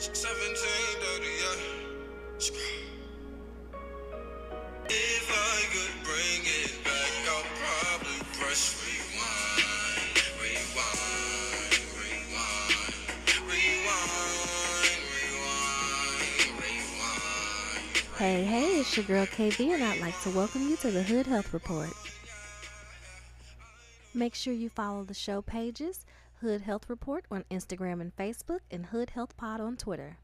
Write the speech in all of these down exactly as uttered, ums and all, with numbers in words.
seventeen thirty, yeah. If I could bring it back, I'll probably press rewind, rewind, rewind, rewind, rewind, rewind. Hey, hey, it's your girl K B, and I'd like to welcome you to the Hood Health Report. Make sure you follow the show pages, Hood Health Report on Instagram and Facebook, and Hood Health Pod on Twitter.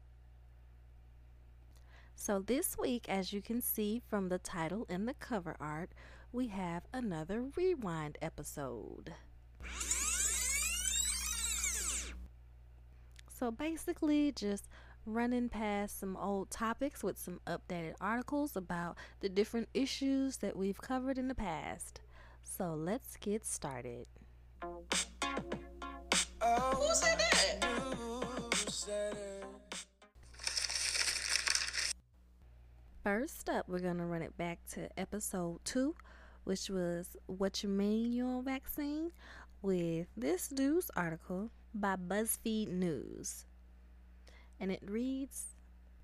So this week, as you can see from the title and the cover art, we have another rewind episode. So basically just running past some old topics with some updated articles about the different issues that we've covered in the past. So let's get started. Who said that? First up, we're going to run it back to episode two, which was What You Mean You On Vaccine, with this news article by BuzzFeed News. And it reads,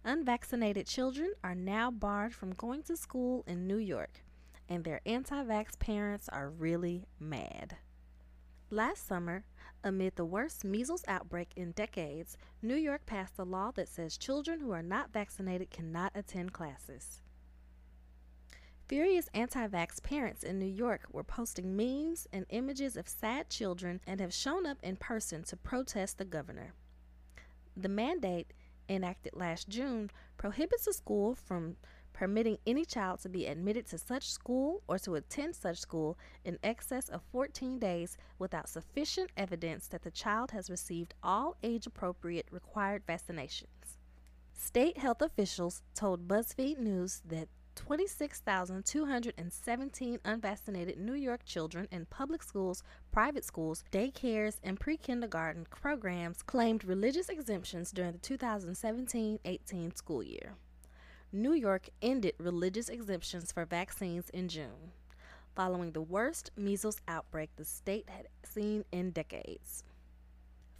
unvaccinated children are now barred from going to school in New York, and their anti-vax parents are really mad. Last summer, amid the worst measles outbreak in decades, New York passed a law that says children who are not vaccinated cannot attend classes. Furious anti-vax parents in New York were posting memes and images of sad children and have shown up in person to protest the governor. The mandate, enacted last June, prohibits a school from permitting any child to be admitted to such school or to attend such school in excess of fourteen days without sufficient evidence that the child has received all age-appropriate required vaccinations. State health officials told BuzzFeed News that twenty-six thousand two hundred seventeen unvaccinated New York children in public schools, private schools, daycares, and pre-kindergarten programs claimed religious exemptions during the two thousand seventeen eighteen school year. New York ended religious exemptions for vaccines in June, following the worst measles outbreak the state had seen in decades.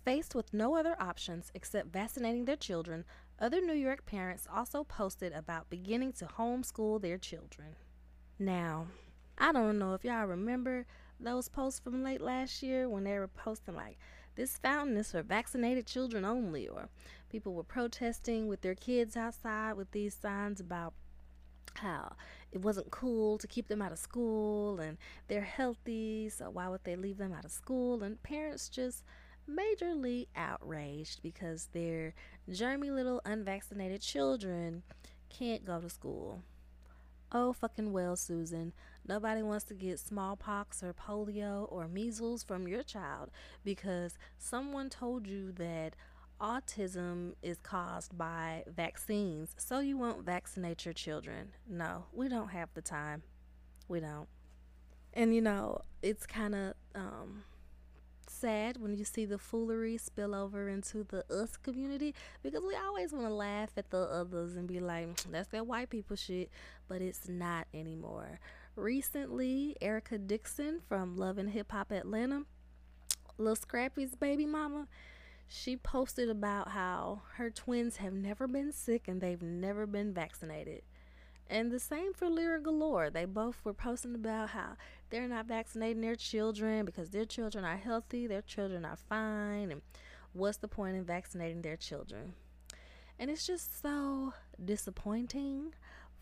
Faced with no other options except vaccinating their children, other New York parents also posted about beginning to homeschool their children. Now, I don't know if y'all remember those posts from late last year when they were posting like, this fountain is for vaccinated children only, or people were protesting with their kids outside with these signs about how it wasn't cool to keep them out of school and they're healthy, so why would they leave them out of school? And parents just majorly outraged because their germy little unvaccinated children can't go to school. Oh, fucking well, Susan. Nobody wants to get smallpox or polio or measles from your child because someone told you that autism is caused by vaccines, so you won't vaccinate your children. No, we don't have the time. We don't. And, you know, it's kind of um, sad when you see the foolery spill over into the us community, because we always want to laugh at the others and be like, that's that white people shit, but it's not anymore. Recently, Erica Dixon from Love and Hip-Hop Atlanta, Lil Scrappy's baby mama, she posted about how her twins have never been sick and they've never been vaccinated. And the same for Lyra Galore. They both were posting about how they're not vaccinating their children because their children are healthy, their children are fine, and what's the point in vaccinating their children? And it's just so disappointing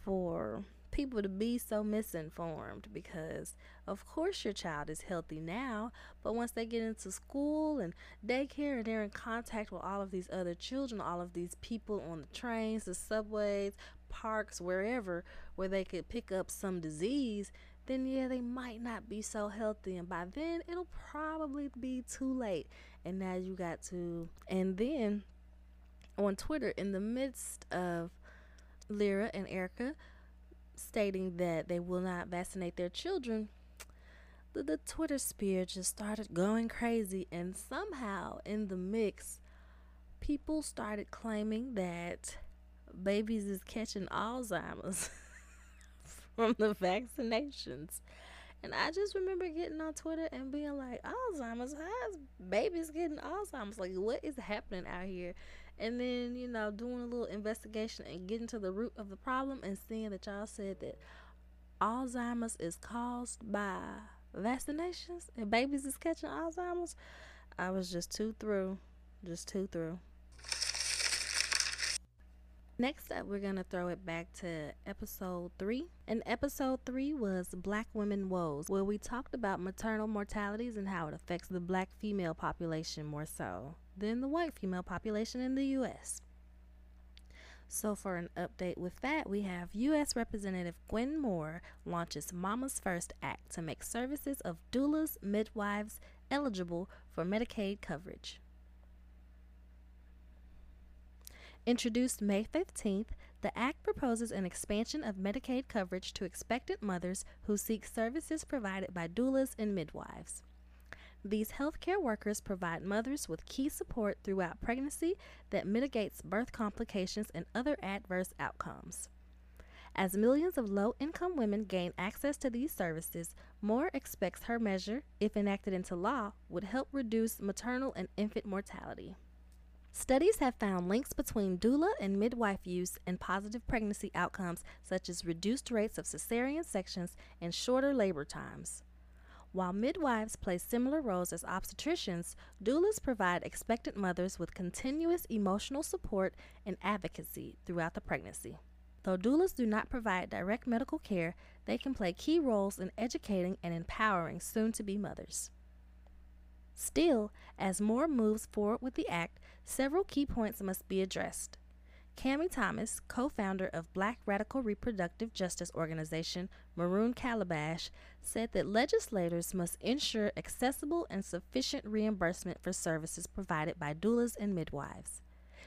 for people to be so misinformed, because of course your child is healthy now, but once they get into school and daycare and they're in contact with all of these other children, all of these people on the trains, the subways, parks, wherever, where they could pick up some disease, then yeah, they might not be so healthy, and by then it'll probably be too late. And now you got to, and then on Twitter, in the midst of Lyra and Erica stating that they will not vaccinate their children, the, the Twitter sphere just started going crazy, and somehow in the mix, people started claiming that babies is catching Alzheimer's from the vaccinations. And I just remember getting on Twitter and being like, Alzheimer's? How's babies getting Alzheimer's? Like, what is happening out here? and then, you know, doing a little investigation and getting to the root of the problem and seeing that y'all said that Alzheimer's is caused by vaccinations and babies is catching Alzheimer's, I was just too through. Just too through. Next up, we're going to throw it back to episode three. And episode three was Black Women Woes, where we talked about maternal mortalities and how it affects the black female population more so than the white female population in the U S So for an update with that, we have U S Representative Gwen Moore launches Mama's First Act to make services of doulas, midwives eligible for Medicaid coverage. Introduced May fifteenth, the act proposes an expansion of Medicaid coverage to expectant mothers who seek services provided by doulas and midwives. These healthcare workers provide mothers with key support throughout pregnancy that mitigates birth complications and other adverse outcomes. As millions of low-income women gain access to these services, Moore expects her measure, if enacted into law, would help reduce maternal and infant mortality. Studies have found links between doula and midwife use and positive pregnancy outcomes such as reduced rates of cesarean sections and shorter labor times. While midwives play similar roles as obstetricians, doulas provide expectant mothers with continuous emotional support and advocacy throughout the pregnancy. Though doulas do not provide direct medical care, they can play key roles in educating and empowering soon-to-be mothers. Still, as Moore moves forward with the act, several key points must be addressed. Cammy Thomas, co-founder of Black Radical Reproductive Justice Organization Maroon Calabash, said that legislators must ensure accessible and sufficient reimbursement for services provided by doulas and midwives.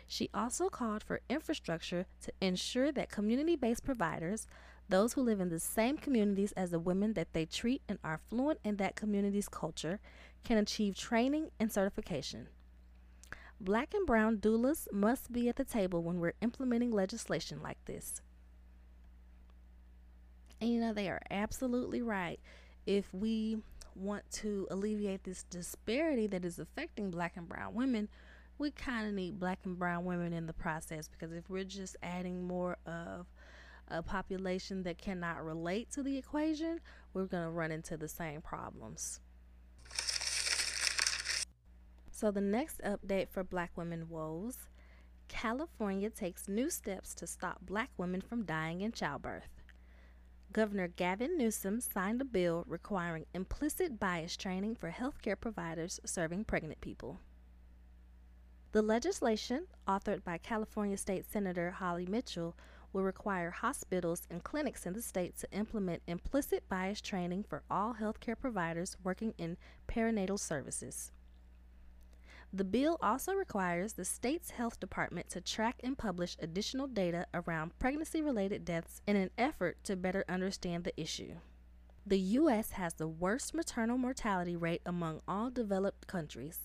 She also called for infrastructure to ensure that community-based providers, those who live in the same communities as the women that they treat and are fluent in that community's culture, can achieve training and certification. Black and brown doulas must be at the table when we're implementing legislation like this. And you know, they are absolutely right. If we want to alleviate this disparity that is affecting black and brown women, we kind of need black and brown women in the process, because if we're just adding more of a population that cannot relate to the equation, we're going to run into the same problems. So the next update for Black Women Woes, California takes new steps to stop black women from dying in childbirth. Governor Gavin Newsom signed a bill requiring implicit bias training for healthcare providers serving pregnant people. The legislation, authored by California State Senator Holly Mitchell, will require hospitals and clinics in the state to implement implicit bias training for all healthcare providers working in perinatal services. The bill also requires the state's health department to track and publish additional data around pregnancy-related deaths in an effort to better understand the issue. The U S has the worst maternal mortality rate among all developed countries.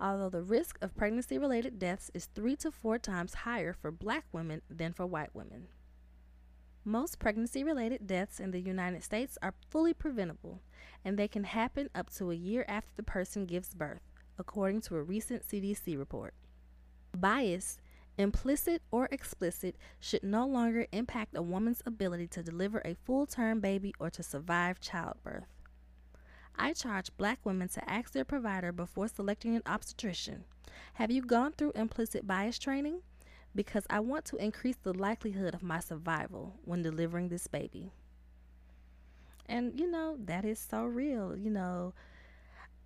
Although the risk of pregnancy-related deaths is three to four times higher for black women than for white women. Most pregnancy-related deaths in the United States are fully preventable, and they can happen up to a year after the person gives birth, according to a recent C D C report. Bias, implicit or explicit, should no longer impact a woman's ability to deliver a full-term baby or to survive childbirth. I charge black women to ask their provider before selecting an obstetrician, have you gone through implicit bias training? Because I want to increase the likelihood of my survival when delivering this baby. And, you know, that is so real. You know,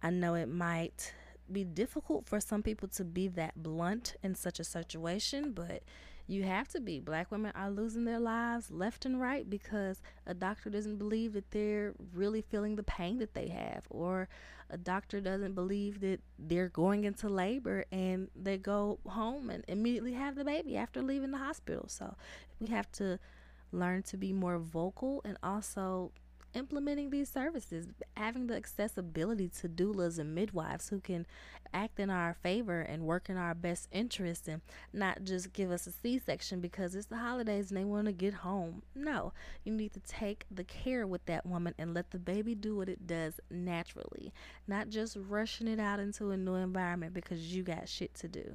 I know it might be difficult for some people to be that blunt in such a situation, but you have to be. Black women are losing their lives left and right because a doctor doesn't believe that they're really feeling the pain that they have, or a doctor doesn't believe that they're going into labor, and they go home and immediately have the baby after leaving the hospital. So we have to learn to be more vocal, and also implementing these services, having the accessibility to doulas and midwives who can act in our favor and work in our best interest, and not just give us a C-section because it's the holidays and they want to get home. No, you need to take the care with that woman and let the baby do what it does naturally, not just rushing it out into a new environment because you got shit to do.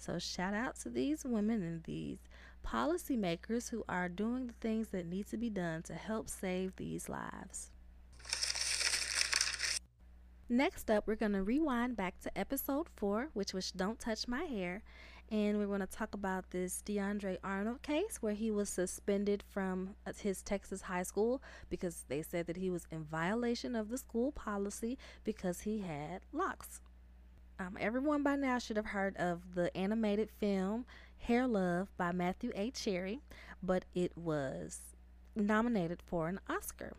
So shout out to these women and these policymakers who are doing the things that need to be done to help save these lives. Next up, we're going to rewind back to episode four, which was Don't Touch My Hair. And we're going to talk about this DeAndre Arnold case where he was suspended from his Texas high school because they said that he was in violation of the school policy because he had locks. Um, everyone by now should have heard of the animated film Hair Love by Matthew A. Cherry, but it was nominated for an Oscar.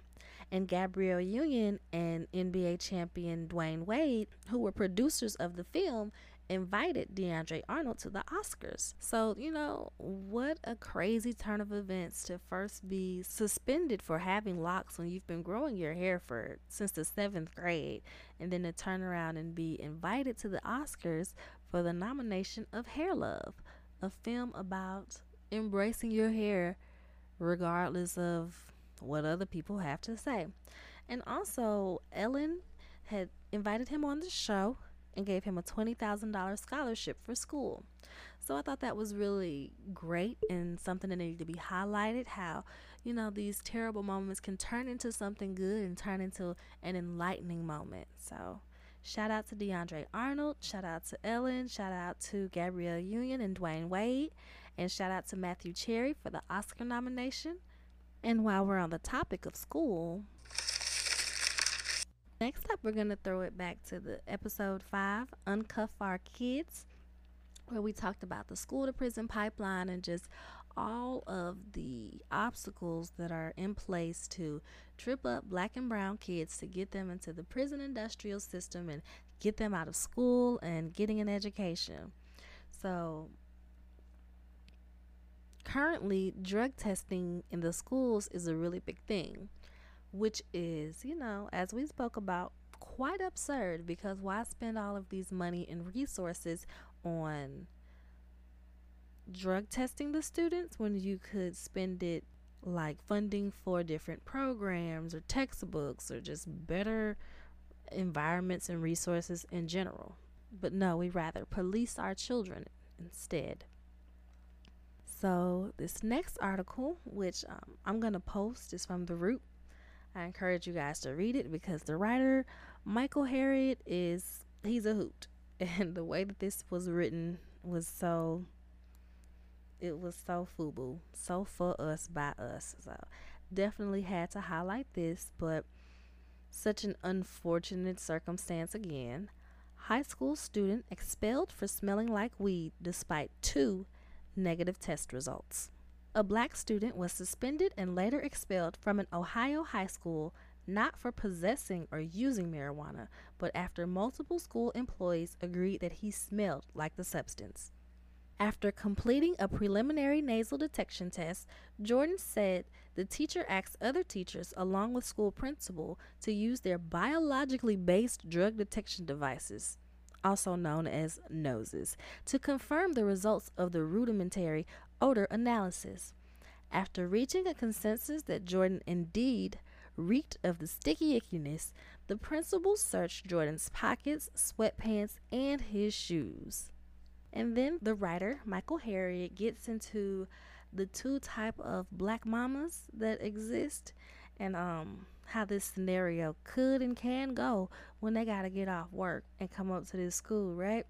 And Gabrielle Union and N B A champion Dwayne Wade, who were producers of the film, invited DeAndre Arnold to the Oscars. So, you know, what a crazy turn of events to first be suspended for having locks when you've been growing your hair for since the seventh grade, and then to turn around and be invited to the Oscars for the nomination of Hair Love, a film about embracing your hair regardless of what other people have to say. And also, Ellen had invited him on the show and gave him a twenty thousand dollars scholarship for school. So I thought that was really great and something that needed to be highlighted, how, you know, these terrible moments can turn into something good and turn into an enlightening moment. So shout out to DeAndre Arnold, shout out to Ellen, shout out to Gabrielle Union and Dwayne Wade, and shout out to Matthew Cherry for the Oscar nomination. And while we're on the topic of school, next up, we're going to throw it back to the episode five, Uncuff Our Kids, where we talked about the school to prison pipeline and just all of the obstacles that are in place to trip up black and brown kids to get them into the prison industrial system and get them out of school and getting an education. So currently, drug testing in the schools is a really big thing, which is, you know, as we spoke about, quite absurd, because why spend all of these money and resources on drug testing the students when you could spend it like funding for different programs or textbooks or just better environments and resources in general? But no, we rather police our children instead. So this next article, which um, I'm going to post, is from The Root. I encourage you guys to read it because the writer, Michael Harriet, is, he's a hoot. And the way that this was written was so, it was so FUBU, so for us, by us. So definitely had to highlight this, but such an unfortunate circumstance again. High school student expelled for smelling like weed despite two negative test results. A black student was suspended and later expelled from an Ohio high school, not for possessing or using marijuana, but after multiple school employees agreed that he smelled like the substance. After completing a preliminary nasal detection test, Jordan said the teacher asked other teachers, along with school principal, to use their biologically based drug detection devices, also known as noses, to confirm the results of the rudimentary odor analysis. After reaching a consensus that Jordan indeed reeked of the sticky ickiness, the principal searched Jordan's pockets, sweatpants, and his shoes. And then the writer, Michael Harriet, gets into the two type of black mamas that exist and um how this scenario could and can go when they gotta get off work and come up to this school, right?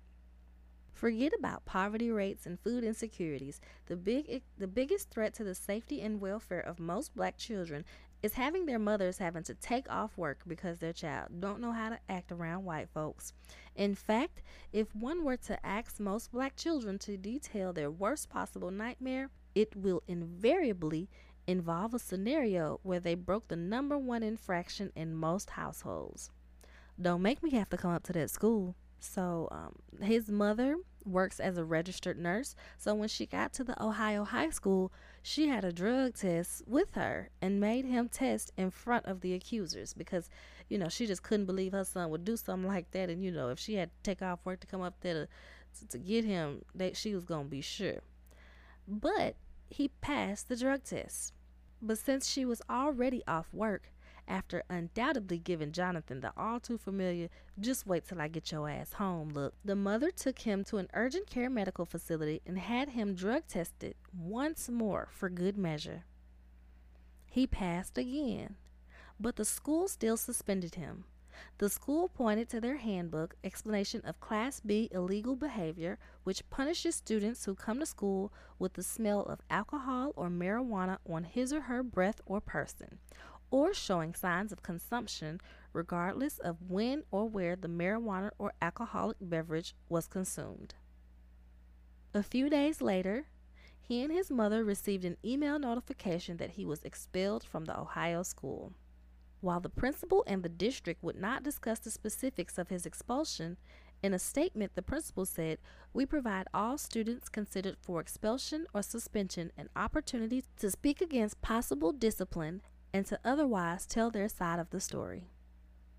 Forget about poverty rates and food insecurities. The big, the biggest threat to the safety and welfare of most black children is having their mothers having to take off work because their child don't know how to act around white folks. In fact, if one were to ask most black children to detail their worst possible nightmare, it will invariably involve a scenario where they broke the number one infraction in most households. Don't make me have to come up to that school. So um, his mother works as a registered nurse. So when she got to the Ohio high school, she had a drug test with her and made him test in front of the accusers because, you know, she just couldn't believe her son would do something like that. And, you know, if she had to take off work to come up there to, to, to get him, that she was going to be sure. But he passed the drug test. But since she was already off work, after undoubtedly giving Jonathan the all too familiar, "just wait till I get your ass home" look. The mother took him to an urgent care medical facility and had him drug tested once more for good measure. He passed again, but the school still suspended him. The school pointed to their handbook, explanation of Class B illegal behavior, which punishes students who come to school with the smell of alcohol or marijuana on his or her breath or person, or showing signs of consumption, regardless of when or where the marijuana or alcoholic beverage was consumed. A few days later, he and his mother received an email notification that he was expelled from the Ohio school. While the principal and the district would not discuss the specifics of his expulsion, in a statement the principal said, "We provide all students considered for expulsion or suspension an opportunity to speak against possible discipline and to otherwise tell their side of the story."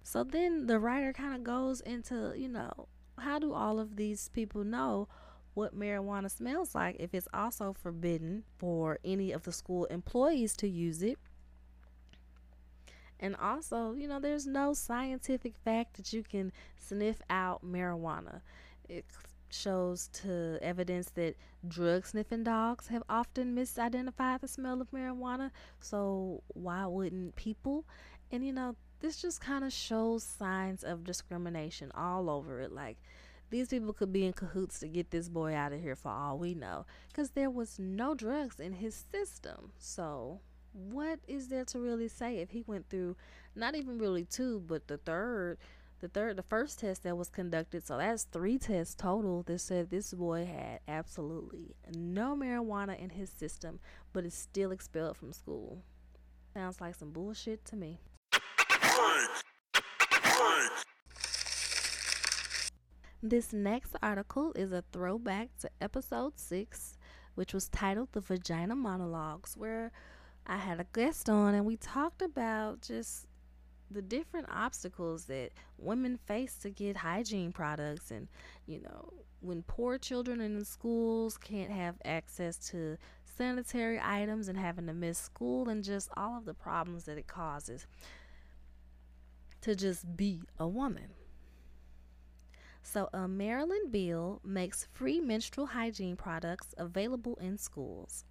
So then the writer kind of goes into, you know, how do all of these people know what marijuana smells like if it's also forbidden for any of the school employees to use it? And also, you know, there's no scientific fact that you can sniff out marijuana. It shows to evidence that drug sniffing dogs have often misidentified the smell of marijuana. So why wouldn't people? And, you know, this just kind of shows signs of discrimination all over it. Like, these people could be in cahoots to get this boy out of here for all we know, because there was no drugs in his system. So what is there to really say if he went through not even really two, but the third, the third, the first test that was conducted? So that's three tests total that said this boy had absolutely no marijuana in his system, but is still expelled from school. Sounds like some bullshit to me. This next article is a throwback to episode six, which was titled "The Vagina Monologues," where I had a guest on and we talked about just the different obstacles that women face to get hygiene products, and, you know, when poor children in schools can't have access to sanitary items and having to miss school, and just all of the problems that it causes to just be a woman. So a Maryland bill makes free menstrual hygiene products available in schools.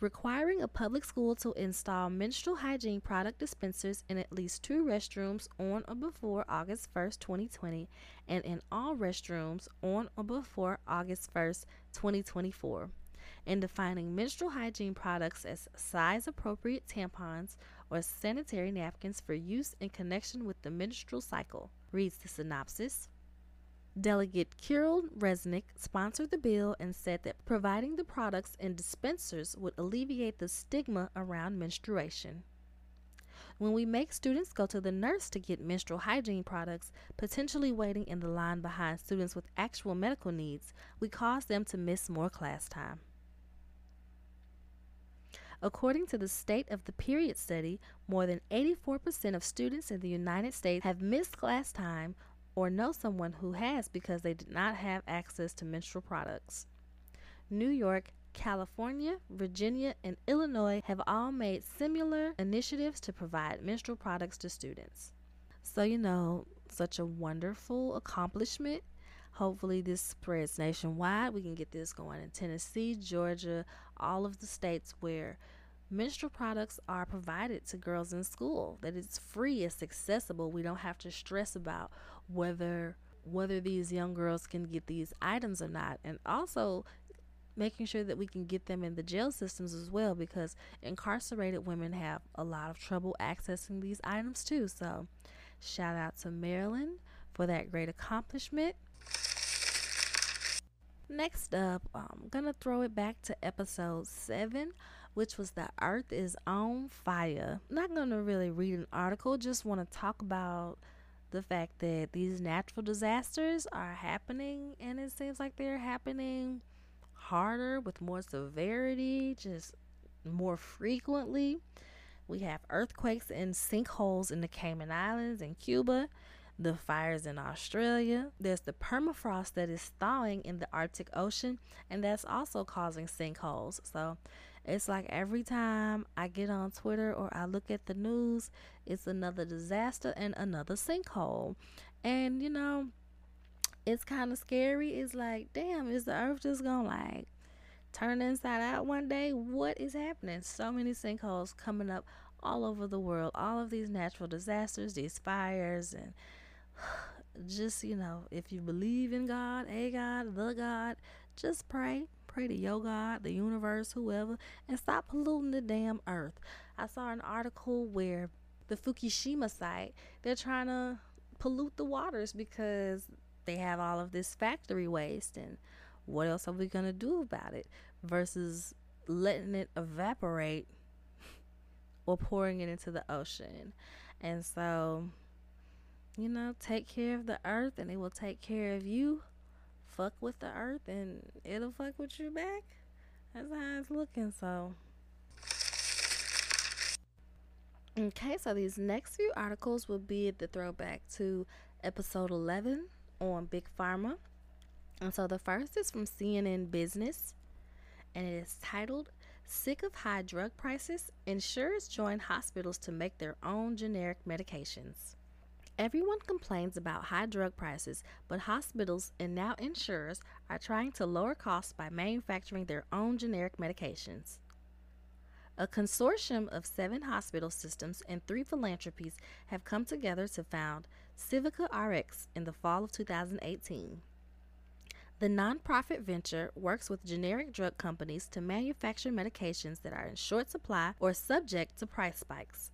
Requiring a public school to install menstrual hygiene product dispensers in at least two restrooms on or before August first, twenty twenty, and in all restrooms on or before August first, twenty twenty-four, and defining menstrual hygiene products as size-appropriate tampons or sanitary napkins for use in connection with the menstrual cycle, reads the synopsis. Delegate Kirill Resnick sponsored the bill and said that providing the products and dispensers would alleviate the stigma around menstruation. "When we make students go to the nurse to get menstrual hygiene products, potentially waiting in the line behind students with actual medical needs, we cause them to miss more class time." According to the State of the Period study, more than eighty-four percent of students in the United States have missed class time or know someone who has because they did not have access to menstrual products. New York, California, Virginia, and Illinois have all made similar initiatives to provide menstrual products to students. So, you know, such a wonderful accomplishment. Hopefully this spreads nationwide. We can get this going in Tennessee, Georgia, all of the states where menstrual products are provided to girls in school, that it's free, it's accessible. We don't have to stress about whether whether these young girls can get these items or not, and also making sure that we can get them in the jail systems as well, because incarcerated women have a lot of trouble accessing these items too. So shout out to Maryland for that great accomplishment. Next up, I'm gonna throw it back to episode seven, which was "The Earth is on Fire." I'm not gonna really read an article, just wanna talk about the fact that these natural disasters are happening, and it seems like they're happening harder, with more severity, just more frequently. We have earthquakes and sinkholes in the Cayman Islands and Cuba, the fires in Australia. There's the permafrost that is thawing in the Arctic Ocean, and that's also causing sinkholes. So It's like every time I get on Twitter or I look at the news, it's another disaster and another sinkhole. And, you know, it's kind of scary. It's like, damn, is the earth just gonna like turn inside out one day? What is happening? So many sinkholes coming up all over the world, all of these natural disasters, these fires, and just, you know, if you believe in God, a God, the God, just pray. Pray to your God, the universe, whoever, and stop polluting the damn earth. I saw an article where the Fukushima site, they're trying to pollute the waters because they have all of this factory waste, and what else are we going to do about it versus letting it evaporate or pouring it into the ocean? And so, you know, take care of the earth and it will take care of you. Fuck with the earth and it'll fuck with you back. That's how it's looking. So, okay, so these next few articles will be the throwback to episode eleven on Big Pharma. And so the first is from C N N Business, and it is titled, "Sick of High Drug Prices? Insurers Join Hospitals to Make Their Own Generic Medications." Everyone complains about high drug prices, but hospitals and now insurers are trying to lower costs by manufacturing their own generic medications. A consortium of seven hospital systems and three philanthropies have come together to found Civica Rx in the fall of two thousand eighteen. The nonprofit venture works with generic drug companies to manufacture medications that are in short supply or subject to price spikes.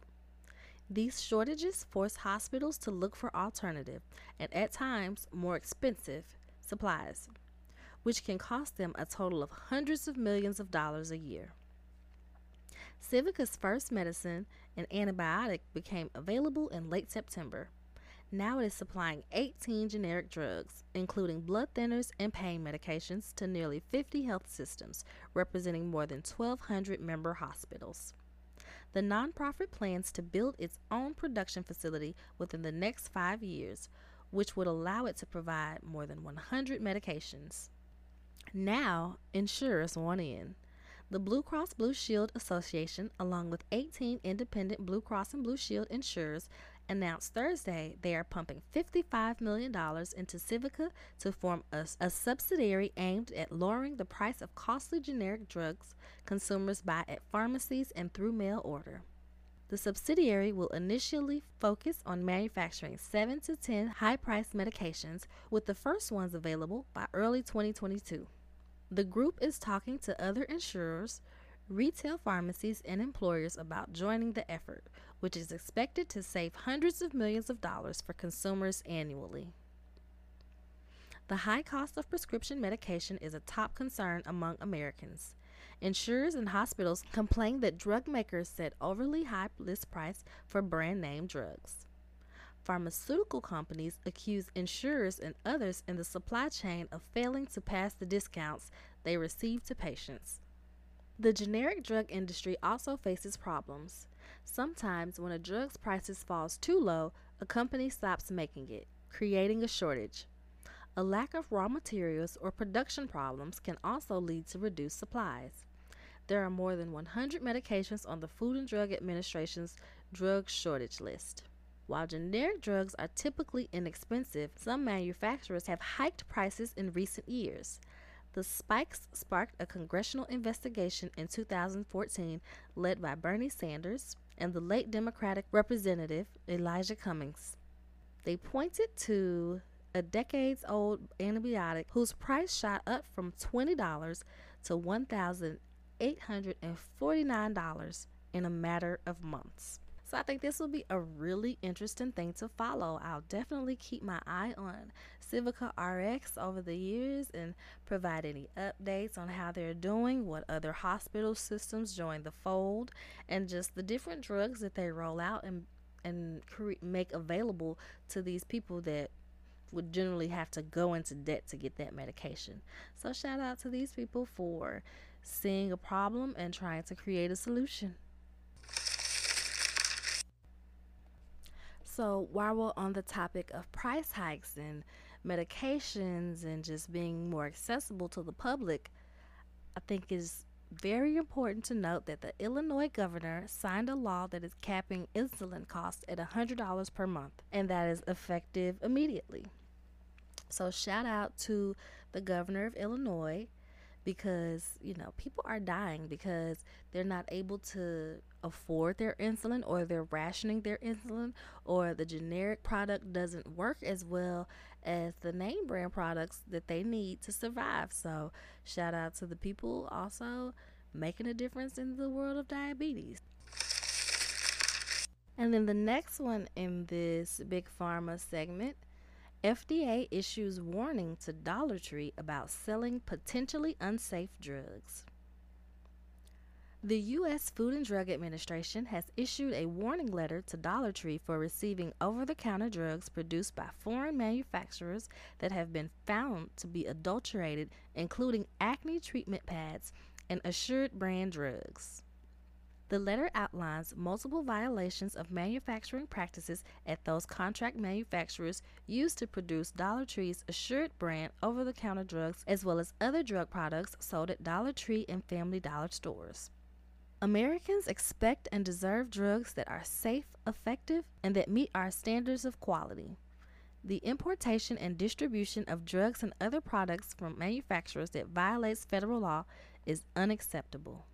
These shortages force hospitals to look for alternative, and at times more expensive, supplies, which can cost them a total of hundreds of millions of dollars a year. Civica's first medicine, an antibiotic, became available in late September. Now it is supplying eighteen generic drugs, including blood thinners and pain medications, to nearly fifty health systems, representing more than twelve hundred member hospitals. The nonprofit plans to build its own production facility within the next five years, which would allow it to provide more than one hundred medications. Now, insurers want in. The Blue Cross Blue Shield Association, along with eighteen independent Blue Cross and Blue Shield insurers, announced Thursday they are pumping fifty-five million dollars into Civica to form a, a subsidiary aimed at lowering the price of costly generic drugs consumers buy at pharmacies and through mail order. The subsidiary will initially focus on manufacturing seven to ten high-priced medications, with the first ones available by early twenty twenty-two. The group is talking to other insurers, retail pharmacies, and employers about joining the effort, which is expected to save hundreds of millions of dollars for consumers annually. The high cost of prescription medication is a top concern among Americans. Insurers and hospitals complain that drug makers set overly high list price for brand name drugs. Pharmaceutical companies accuse insurers and others in the supply chain of failing to pass the discounts they receive to patients. The generic drug industry also faces problems. Sometimes when a drug's prices falls too low, a company stops making it, creating a shortage. A lack of raw materials or production problems can also lead to reduced supplies. There are more than one hundred medications on the Food and Drug Administration's drug shortage list. While generic drugs are typically inexpensive, some manufacturers have hiked prices in recent years. The spikes sparked a congressional investigation in two thousand fourteen led by Bernie Sanders and the late Democratic Representative Elijah Cummings. They pointed to a decades-old antibiotic whose price shot up from twenty dollars to one thousand eight hundred forty-nine dollars in a matter of months. So I think this will be a really interesting thing to follow. I'll definitely keep my eye on Civica Rx over the years and provide any updates on how they're doing, what other hospital systems join the fold, and just the different drugs that they roll out and, and cre- make available to these people that would generally have to go into debt to get that medication. So shout out to these people for seeing a problem and trying to create a solution. So while we're on the topic of price hikes and medications and just being more accessible to the public, I think it's very important to note that the Illinois governor signed a law that is capping insulin costs at one hundred dollars per month, and that is effective immediately. So shout out to the governor of Illinois, because, you know, people are dying because they're not able to afford their insulin, or they're rationing their insulin, or the generic product doesn't work as well as the name brand products that they need to survive. So shout out to the people also making a difference in the world of diabetes. And then the next one in this Big Pharma segment, F D A issues warning to Dollar Tree about selling potentially unsafe drugs. The U S Food and Drug Administration has issued a warning letter to Dollar Tree for receiving over-the-counter drugs produced by foreign manufacturers that have been found to be adulterated, including acne treatment pads and assured brand drugs. The letter outlines multiple violations of manufacturing practices at those contract manufacturers used to produce Dollar Tree's assured brand over-the-counter drugs, as well as other drug products sold at Dollar Tree and Family Dollar stores. Americans expect and deserve drugs that are safe, effective, and that meet our standards of quality. The importation and distribution of drugs and other products from manufacturers that violates federal law is unacceptable.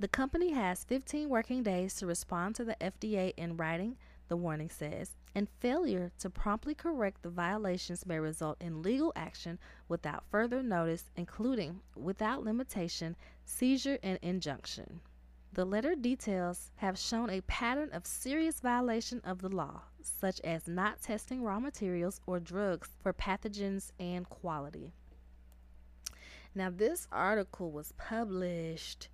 The company has fifteen working days to respond to the F D A in writing, the warning says, and failure to promptly correct the violations may result in legal action without further notice, including, without limitation, seizure and injunction. The letter details have shown a pattern of serious violation of the law, such as not testing raw materials or drugs for pathogens and quality. Now, this article was published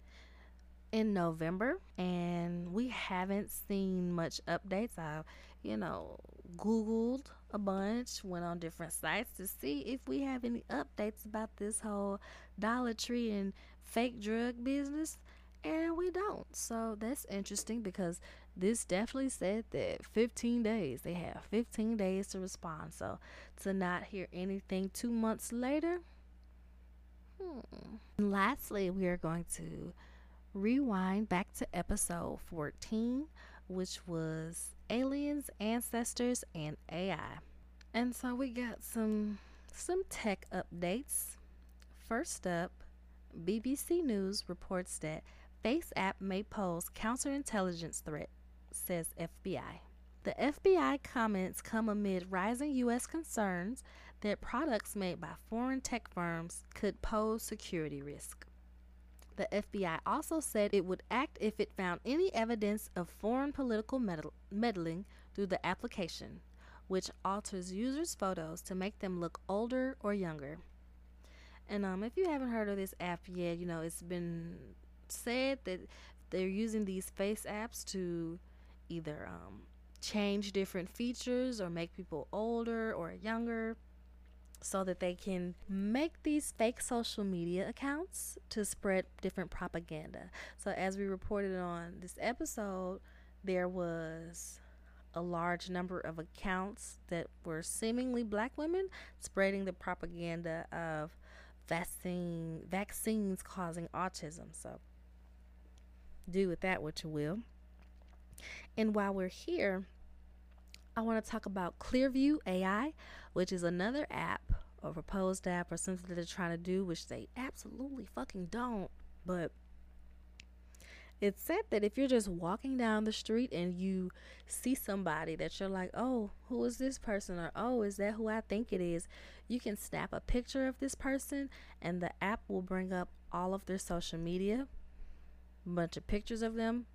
in November, and we haven't seen much updates. I've, you know, Googled a bunch, went on different sites to see if we have any updates about this whole Dollar Tree and fake drug business, and we don't. So that's interesting, because this definitely said that fifteen days, they have fifteen days to respond. So to not hear anything two months later. Hmm. And lastly, we are going to rewind back to episode fourteen, which was aliens, ancestors, and A I. And so we got some some tech updates. First up, B B C News reports that FaceApp may pose counterintelligence threat, says F B I. The F B I comments come amid rising U S concerns that products made by foreign tech firms could pose security risk. The F B I also said it would act if it found any evidence of foreign political meddling through the application, which alters users' photos to make them look older or younger. And um, if you haven't heard of this app yet, you know, it's been said that they're using these face apps to either um, change different features or make people older or younger, so that they can make these fake social media accounts to spread different propaganda. So as we reported on this episode, there was a large number of accounts that were seemingly black women spreading the propaganda of vaccine, vaccines causing autism. So do with that what you will. And while we're here, I want to talk about Clearview A I, which is another app or proposed app or something that they're trying to do, which they absolutely fucking don't. But it's said that if you're just walking down the street and you see somebody that you're like, oh, who is this person? Or, oh, is that who I think it is? You can snap a picture of this person and the app will bring up all of their social media, a bunch of pictures of them,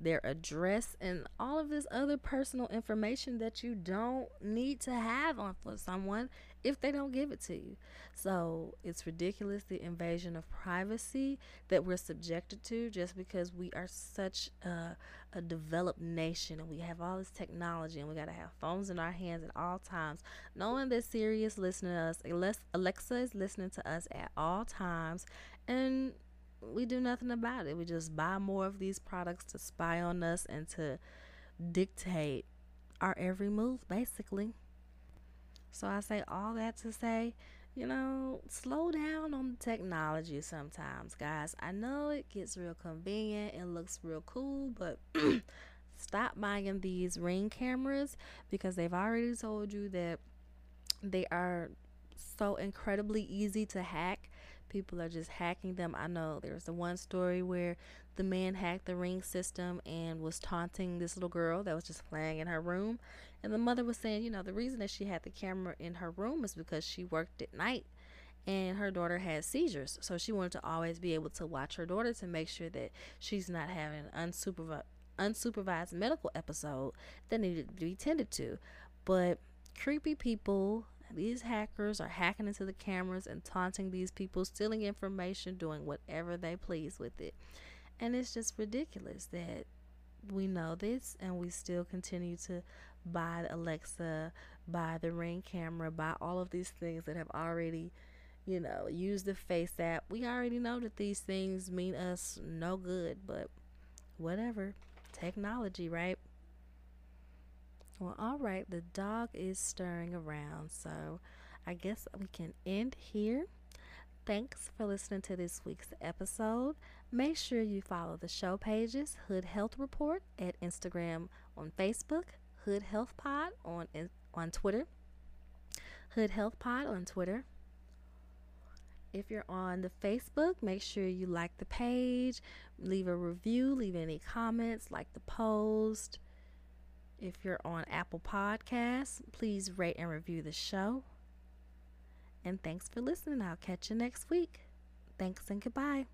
their address, and all of this other personal information that you don't need to have on for someone if they don't give it to you. So it's ridiculous, the invasion of privacy that we're subjected to just because we are such a, a developed nation and we have all this technology and we got to have phones in our hands at all times, knowing that Siri is listening to us, unless Alexa is listening to us at all times, and we do nothing about it. We just buy more of these products to spy on us and to dictate our every move, basically. So I say all that to say, You know, slow down on the technology sometimes, guys. I know it gets real convenient and looks real cool, but stop buying these Ring cameras because they've already told you that they are so incredibly easy to hack. People are just hacking them. I know there's the one story where the man hacked the Ring system and was taunting this little girl that was just playing in her room. And the mother was saying, you know, the reason that she had the camera in her room is because she worked at night and her daughter had seizures. So she wanted to always be able to watch her daughter to make sure that she's not having an unsupervi- unsupervised medical episode that needed to be tended to. But creepy people, these hackers, are hacking into the cameras and taunting these people, stealing information, doing whatever they please with it. And it's just ridiculous that we know this and we still continue to buy the Alexa, buy the Ring camera, buy all of these things that have already, you know, used the FaceApp. We already know that these things mean us no good, but whatever. Technology, right? Well, all right, the dog is stirring around, so I guess we can end here. Thanks for listening to this week's episode. Make sure you follow the show pages, Hood Health Report at Instagram, on Facebook, Hood Health Pod on, on Twitter, Hood Health Pod on Twitter. If you're on the Facebook, make sure you like the page, leave a review, leave any comments, like the post. If you're on Apple Podcasts, please rate and review the show. And thanks for listening. I'll catch you next week. Thanks and goodbye.